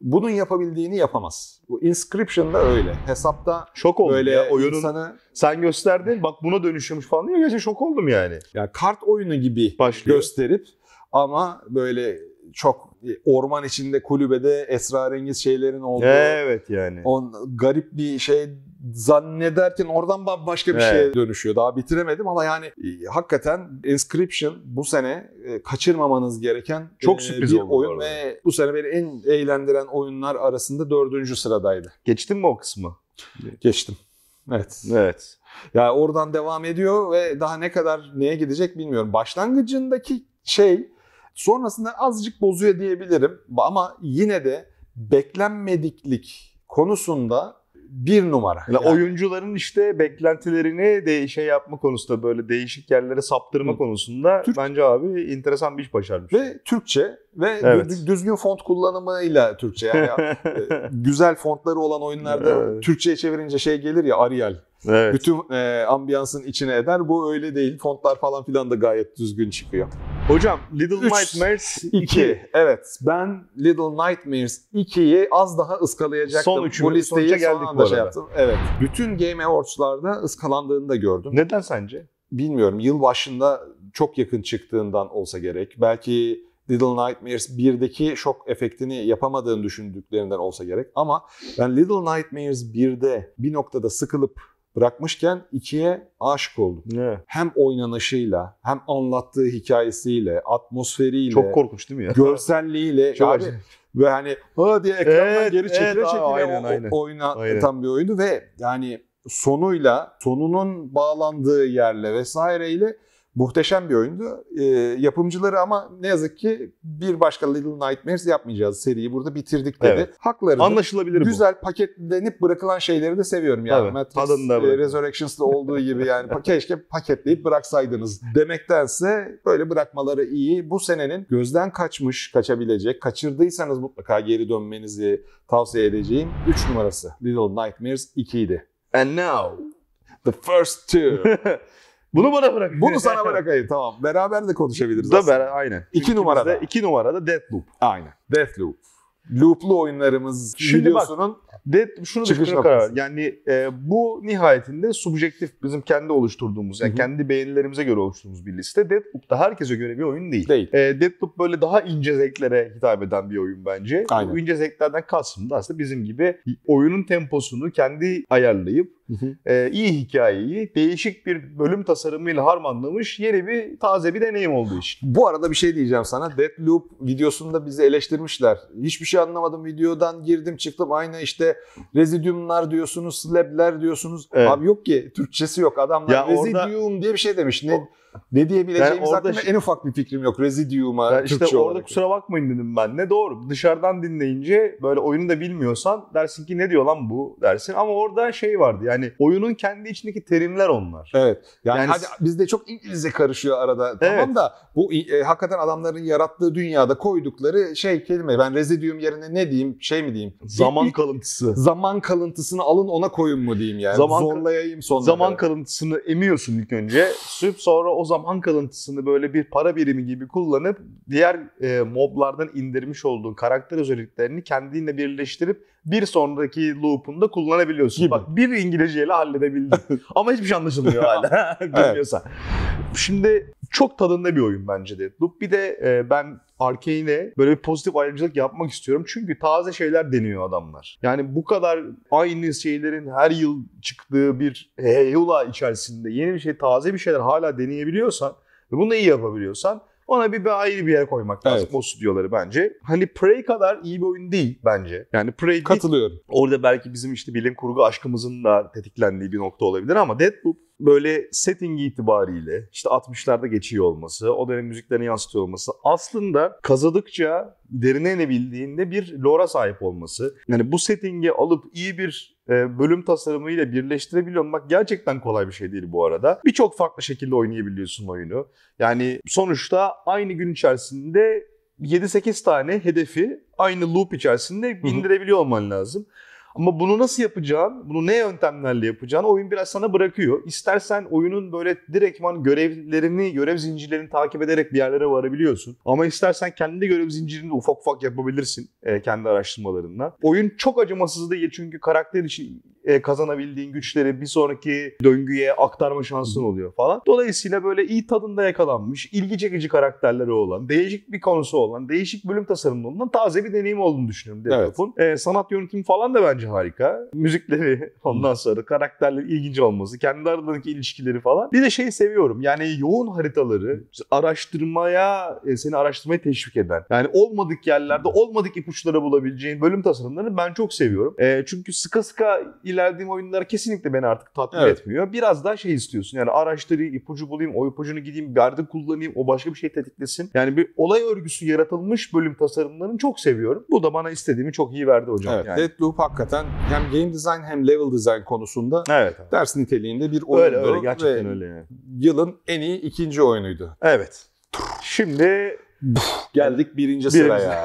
Bunun yapabildiğini yapamaz. Bu Inscryption'da öyle. Hesapta şok oldum böyle ya, oyunun insanı... Sen gösterdin bak buna dönüşüyormuş falan diye gerçekten şok oldum yani. Ya kart oyunu gibi başlıyor. Gösterip ama böyle çok orman içinde kulübede esrarengiz şeylerin olduğu. Evet yani. On, garip bir şey zannederken oradan bambaşka bir evet. şeye dönüşüyor. Daha bitiremedim ama yani e, hakikaten Inscryption bu sene e, kaçırmamanız gereken çok e, sürpriz bir oyun orada. Ve bu sene beni en eğlendiren oyunlar arasında dördüncü sıradaydı. Geçtin mi o kısmı? Geçtim. Evet. Evet. Ya yani oradan devam ediyor ve daha ne kadar neye gidecek bilmiyorum. Başlangıcındaki şey sonrasında azıcık bozuyor diyebilirim ama yine de beklenmediklik konusunda bir numara. Yani yani. Oyuncuların işte beklentilerini de şey yapma konusunda böyle değişik yerlere saptırma Hı. konusunda Türk... bence abi enteresan bir iş başarmış. Ve Türkçe ve evet. düzgün font kullanımıyla Türkçe. Yani güzel fontları olan oyunlarda evet. Türkçe'ye çevirince şey gelir ya Arial. Evet. Bütün e, ambiyansın içine eder. Bu öyle değil. Fontlar falan filan da gayet düzgün çıkıyor. Hocam Little Nightmares iki. Evet. Ben Little Nightmares ikiyi az daha ıskalayacaktım. Son üçü. Bu listeyi geldik son anda şey yaptım. Evet. Bütün Game Awards'larda ıskalandığını da gördüm. Neden sence? Bilmiyorum. Yıl başında çok yakın çıktığından olsa gerek. Belki Little Nightmares birdeki şok efektini yapamadığını düşündüklerinden olsa gerek. Ama ben Little Nightmares birde bir noktada sıkılıp bırakmışken ikiye aşık oldum. Ne? Hem oynanışıyla, hem anlattığı hikayesiyle, atmosferiyle, çok korkunç değil mi ya? Görselliğiyle abi, ve hani ha diye ekrandan evet, geri çekile evet, çekile aynen, o, aynen. oyna tam bir oyunu ve yani sonuyla, sonunun bağlandığı yerle vesaireyle muhteşem bir oyundu. E, yapımcıları ama ne yazık ki bir başka Little Nightmares yapmayacağız. Seriyi burada bitirdik dedi. Evet. Haklarıdır. Anlaşılabilir güzel bu. Paketlenip bırakılan şeyleri de seviyorum. Yani. Evet. Matrix e, Resurrections'da olduğu gibi yani keşke paketleyip bıraksaydınız demektense böyle bırakmaları iyi. Bu senenin gözden kaçmış, kaçabilecek, kaçırdıysanız mutlaka geri dönmenizi tavsiye edeceğim üç numarası. Little Nightmares iki idi. And now the first two. Bunu bana bırak. Bunu sana bırakayım tamam. Beraber de konuşabiliriz da aslında. Aynen. İki numarada. İki numarada Deathloop. Aynen. Deathloop. Loop'lu oyunlarımız videosunun Deathloop şunu çıkışına karar. Yani e, bu nihayetinde subjektif bizim kendi oluşturduğumuz, yani Hı-hı. kendi beğenilerimize göre oluşturduğumuz bir liste. Deathloop da herkese göre bir oyun değil. değil. E, Deathloop böyle daha ince zevklere hitap eden bir oyun bence. Aynen. Bu ince zevklerden kastım da aslında bizim gibi oyunun temposunu kendi ayarlayıp Ee, iyi hikayeyi değişik bir bölüm tasarımıyla harmanlamış yeni bir taze bir deneyim olduğu için. Bu arada bir şey diyeceğim sana. Deathloop videosunda bizi eleştirmişler. Hiçbir şey anlamadım videodan girdim çıktım aynı işte residiumlar diyorsunuz, slabler diyorsunuz. Evet. Abi yok ki Türkçesi yok adamlar. Ya residium orada... diye bir şey demiş. Ne? O... Ne diyebileceğimiz yani hakkında şey, en ufak bir fikrim yok. Residium'a yani işte Türkçe orada olarak. Kusura bakmayın dedim ben. Ne doğru. Dışarıdan dinleyince böyle oyunu da bilmiyorsan dersin ki ne diyor lan bu dersin. Ama orada şey vardı yani oyunun kendi içindeki terimler onlar. Evet. Yani, yani hadi bizde çok İngilizce karışıyor arada. Evet. Tamam da bu e, hakikaten adamların yarattığı dünyada koydukları şey kelime. Ben residium yerine ne diyeyim şey mi diyeyim? Zaman İlk, kalıntısı. Zaman kalıntısını alın ona koyun mu diyeyim yani. Zaman, Zorlayayım sonra. Zaman kadar. Kalıntısını emiyorsun ilk önce. Süp sonra o zaman kalıntısını böyle bir para birimi gibi kullanıp diğer e, moblardan indirmiş olduğun karakter özelliklerini kendinle birleştirip bir sonraki loop'unda kullanabiliyorsun. Gibi. Bak bir İngilizceyle halledebildim. Ama hiçbir şey anlaşılmıyor hala. Bilmiyorsan. Evet. Şimdi çok tadında bir oyun bence de. Loop bir de e, ben Arkane'e böyle bir pozitif ayrımcılık yapmak istiyorum. Çünkü taze şeyler deniyor adamlar. Yani bu kadar aynı şeylerin her yıl çıktığı bir heyula içerisinde yeni bir şey, taze bir şeyler hala deneyebiliyorsan ve bunu iyi yapabiliyorsan ona bir, bir ayrı bir yere koymak lazım, evet, o stüdyoları bence. Hani Prey kadar iyi bir oyun değil bence. Yani Prey, katılıyorum. Değil. Orada belki bizim işte bilim kurgu aşkımızın da tetiklendiği bir nokta olabilir ama Deathloop böyle setting itibariyle işte altmışlarda geçiyor olması, o dönem müziklerini yansıtıyor olması, aslında kazıdıkça derine inebildiğinde bir lore'a sahip olması. Yani bu setting'i alıp iyi bir bölüm tasarımıyla birleştirebiliyor olmak gerçekten kolay bir şey değil bu arada. Birçok farklı şekilde oynayabiliyorsun oyunu. Yani sonuçta aynı gün içerisinde yedi sekiz tane hedefi aynı loop içerisinde indirebiliyor olman lazım. Ama bunu nasıl yapacağın, bunu ne yöntemlerle yapacağını oyun biraz sana bırakıyor. İstersen oyunun böyle direktman görevlerini, görev zincirlerini takip ederek bir yerlere varabiliyorsun. Ama istersen kendi görev zincirini ufak ufak yapabilirsin e, kendi araştırmalarınla. Oyun çok acımasız değil çünkü karakter için e, kazanabildiğin güçleri bir sonraki döngüye aktarma şansın oluyor falan. Dolayısıyla böyle iyi tadında yakalanmış, ilgi çekici karakterleri olan, değişik bir konusu olan, değişik bölüm tasarımlı olan taze bir deneyim olduğunu düşünüyorum. Evet. E, sanat yönetimi falan da bence harika. Müzikleri, ondan sonra karakterlerin ilginç olması, kendi aralarındaki ilişkileri falan. Bir de şeyi seviyorum. Yani yoğun haritaları, araştırmaya, seni araştırmaya teşvik eden, yani olmadık yerlerde olmadık ipuçları bulabileceğin bölüm tasarımlarını ben çok seviyorum. E, çünkü sıka sıka ilerlediğim oyunlar kesinlikle beni artık tatmin, evet, etmiyor. Biraz daha şey istiyorsun. Yani araştırayım, ipucu bulayım, o ipucunu gideyim, bir yerde kullanayım, o başka bir şey tetiklesin. Yani bir olay örgüsü yaratılmış bölüm tasarımlarını çok seviyorum. Bu da bana istediğimi çok iyi verdi hocam. Evet, yani. Deathloop hakikaten hem game design hem level design konusunda, evet, evet, ders niteliğinde bir oyundu. Öyle öyle, gerçekten öyle. Yani. Yılın en iyi ikinci oyunuydu. Evet. Şimdi geldik birinci sıraya.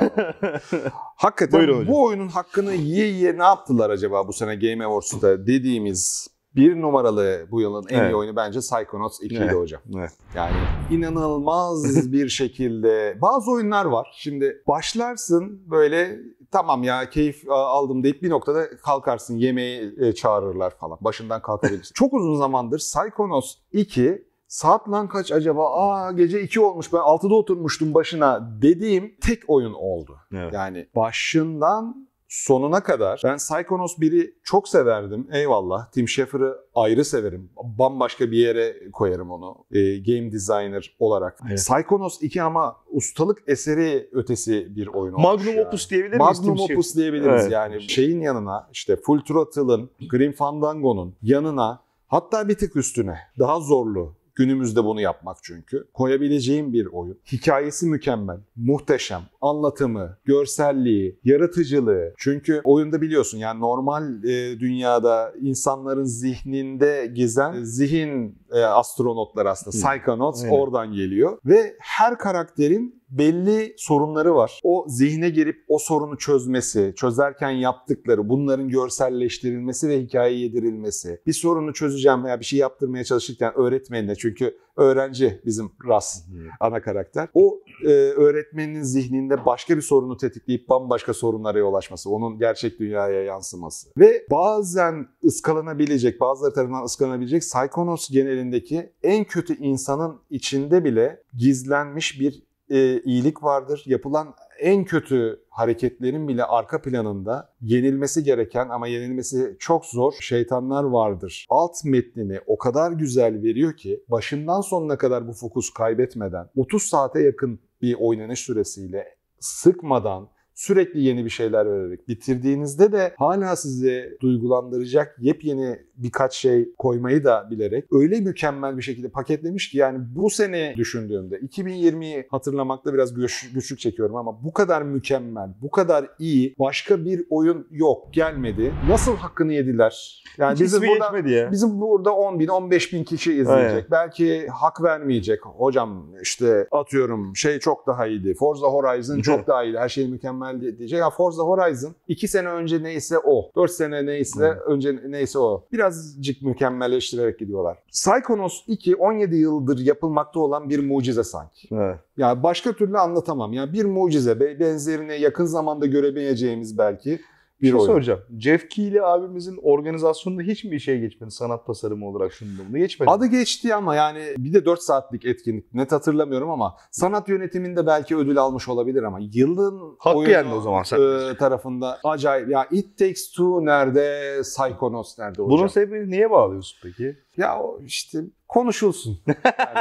Hakikaten buyurun, bu oyunun hakkını yiye yiye ne yaptılar acaba bu sene Game Awards'ta dediğimiz bir numaralı bu yılın en, evet, iyi oyunu bence Psychonauts iki, evet, idi hocam. Evet. Yani inanılmaz bir şekilde bazı oyunlar var. Şimdi başlarsın böyle tamam ya keyif aldım deyip bir noktada kalkarsın, yemeği çağırırlar falan. Başından kalkabilirsin. Çok uzun zamandır Psychonauts iki saat lan kaç acaba? Aa gece iki olmuş, ben altıda oturmuştum başına dediğim tek oyun oldu. Evet. Yani başından sonuna kadar ben Psychonauts biri çok severdim. Eyvallah. Tim Schafer'ı ayrı severim. Bambaşka bir yere koyarım onu. E, game designer olarak. Evet. Psychonauts iki ama ustalık eseri ötesi bir oyun olmuş. Magnum yani. Opus diyebilir miyiz? Magnum Opus diyebiliriz, evet, yani. Şeyin yanına işte Full Throttle'ın, Grim Fandango'nun yanına, hatta bir tık üstüne daha zorlu. Günümüzde bunu yapmak çünkü. Koyabileceğim bir oyun. Hikayesi mükemmel, muhteşem. Anlatımı, görselliği, yaratıcılığı. Çünkü oyunda biliyorsun yani normal e, dünyada insanların zihninde gezen zihin e, astronotları aslında. Psychonauts oradan geliyor. Ve her karakterin belli sorunları var. O zihne girip o sorunu çözmesi, çözerken yaptıkları, bunların görselleştirilmesi ve hikayeye yedirilmesi. Bir sorunu çözeceğim veya bir şey yaptırmaya çalışırken öğretmenine, çünkü öğrenci bizim Ras, hmm, ana karakter. O e, öğretmenin zihninde başka bir sorunu tetikleyip bambaşka sorunlara yol açması, onun gerçek dünyaya yansıması. Ve bazen ıskalanabilecek, bazıları tarafından ıskalanabilecek Psychonauts genelindeki en kötü insanın içinde bile gizlenmiş bir E, iyilik vardır. Yapılan en kötü hareketlerin bile arka planında yenilmesi gereken ama yenilmesi çok zor şeytanlar vardır. Alt metnini o kadar güzel veriyor ki başından sonuna kadar bu fokus kaybetmeden, otuz saate yakın bir oynanış süresiyle sıkmadan, sürekli yeni bir şeyler vererek bitirdiğinizde de hala sizi duygulandıracak yepyeni birkaç şey koymayı da bilerek öyle mükemmel bir şekilde paketlemiş ki yani bu sene düşündüğümde iki bin yirmiyi hatırlamakta biraz güç, güçlük çekiyorum ama bu kadar mükemmel, bu kadar iyi başka bir oyun yok, gelmedi. Nasıl hakkını yediler? Yani bizim burada, ya. bizim burada on bin on beş bin kişi izleyecek. Aynen. Belki hak vermeyecek. Hocam işte atıyorum şey çok daha iyiydi. Forza Horizon çok daha iyiydi. Her şey mükemmel mükemmel diyecek. Ya Forza Horizon iki sene önce neyse o. dört sene neyse hmm. önce neyse o. Birazcık mükemmelleştirerek gidiyorlar. Psychonauts iki on yedi yıldır yapılmakta olan bir mucize sanki. Evet. Ya başka türlü anlatamam. Ya bir mucize, benzerine yakın zamanda görebileceğimiz belki. Bir şey oyun. Soracağım. Jeff Keighley abimizin organizasyonunda hiç mi bir şey geçmedi? Sanat tasarımı olarak şununla geçmedi. Adı geçti ama yani bir de dört saatlik etkinlik. Net hatırlamıyorum ama sanat yönetiminde belki ödül almış olabilir ama yılın hakkı oyunu o zaman e, tarafında acayip. Ya It Takes Two nerede? Psychonauts nerede hocam? Bunun sebebini niye bağlıyorsun peki? Ya işte konuşulsun. Yani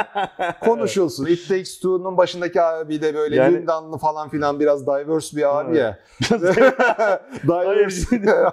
konuşulsun. It Takes Two'nun başındaki abi de böyle yani... Lündanlı falan filan biraz diverse bir abi ya. Diverse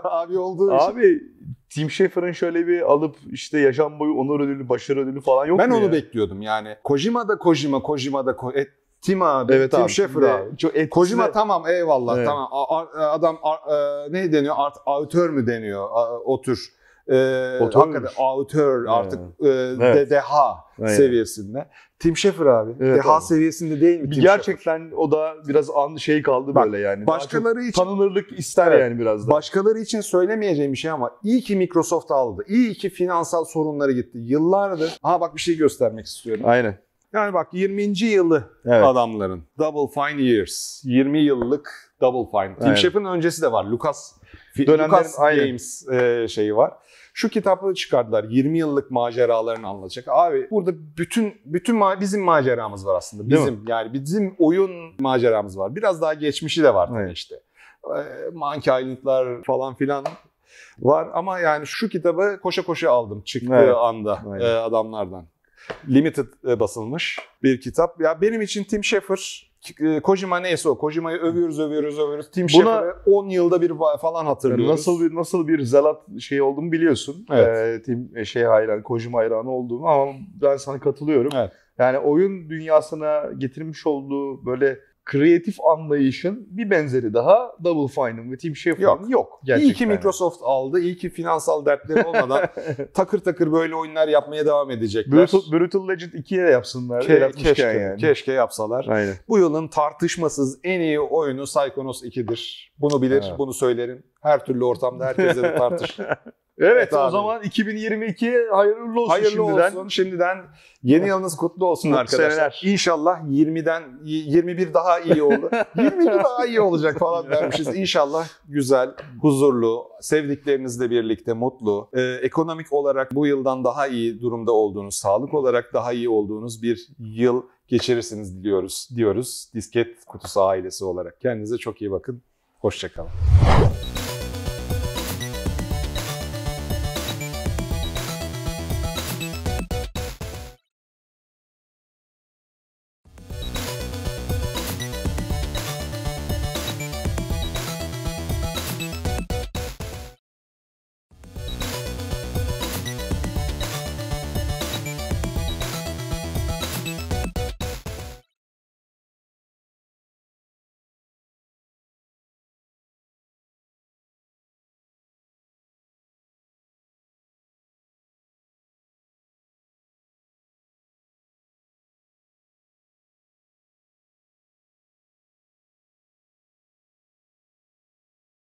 abi olduğu için. Abi Tim Schafer'ın şöyle bir alıp işte yaşam boyu onur ödülü, başarı ödülü falan yok ben mu Ben onu ya? bekliyordum yani. Kojima'da Kojima, Kojima'da Kojima. Ko Tim abi, evet, Tim Schafer abi. Etkisine... Kojima tamam eyvallah evet. tamam. A adam a a ne deniyor? Art autör mü deniyor a o tür? Ee, hakikaten autör artık evet. e, de, deha evet. seviyesinde. Tim Schafer abi. Evet, deha abi. seviyesinde değil mi Tim Gerçekten Schafer? O da biraz an, şey kaldı Bak, böyle yani. Başkaları için, tanınırlık ister evet, yani biraz da. Başkaları için söylemeyeceğim bir şey ama iyi ki Microsoft aldı. İyi ki finansal sorunları gitti. Yıllardır. Aha bak bir şey göstermek istiyorum. Aynen. Yani bak yirminci yılı evet. adamların. Double Fine Years. yirmi yıllık Double Fine. Tim Schafer'ın öncesi de var. Lucas, Lucas Games e, şeyi var. Şu kitapları çıkardılar. yirmi yıllık maceralarını anlatacak. Abi burada bütün bütün ma bizim maceramız var aslında. Bizim yani bizim oyun maceramız var. Biraz daha geçmişi de var tabii evet. işte. E, Monkey Island'lar falan filan var ama yani şu kitabı koşa koşa aldım çıktığı evet. anda e, adamlardan. Limited basılmış bir kitap. Ya benim için Tim Schafer, Kojima neyse o. Kojima'yı övüyoruz, övüyoruz, övüyoruz. Tim Schafer'ı on yılda bir falan hatırlıyoruz. Nasıl bir nasıl bir zelat şey olduğumu biliyorsun. Evet. Ee, Tim şey hayran, Kojima hayranı olduğumu ama ben sana katılıyorum. Evet. Yani oyun dünyasına getirmiş olduğu böyle kreatif anlayışın bir benzeri daha Double Fine'ın ve Tim Schafer'ın yok. yok iyi ki Microsoft yani. aldı, iyi ki finansal dertleri olmadan takır takır böyle oyunlar yapmaya devam edecekler. Brutal, Brutal Legend ikiye de yapsınlar. Ke keşke, yani. keşke yapsalar. Aynen. Bu yılın tartışmasız en iyi oyunu Psychonauts ikidir. Bunu bilir, evet. bunu söylerim. Her türlü ortamda herkese de tartışır. Evet, evet o zaman iki bin yirmi iki hayırlı olsun hayırlı şimdiden. Hayırlı olsun şimdiden. Yeni yılınız kutlu olsun arkadaşlar. Seneler. İnşallah yirmiden yirmi bir daha iyi olur. yirmi bir daha iyi olacak falan dermişiz. İnşallah güzel, huzurlu, sevdiklerinizle birlikte mutlu, ee, ekonomik olarak bu yıldan daha iyi durumda olduğunuz, sağlık olarak daha iyi olduğunuz bir yıl geçirirsiniz diliyoruz diyoruz. Disket kutusu ailesi olarak. Kendinize çok iyi bakın. Hoşça kalın.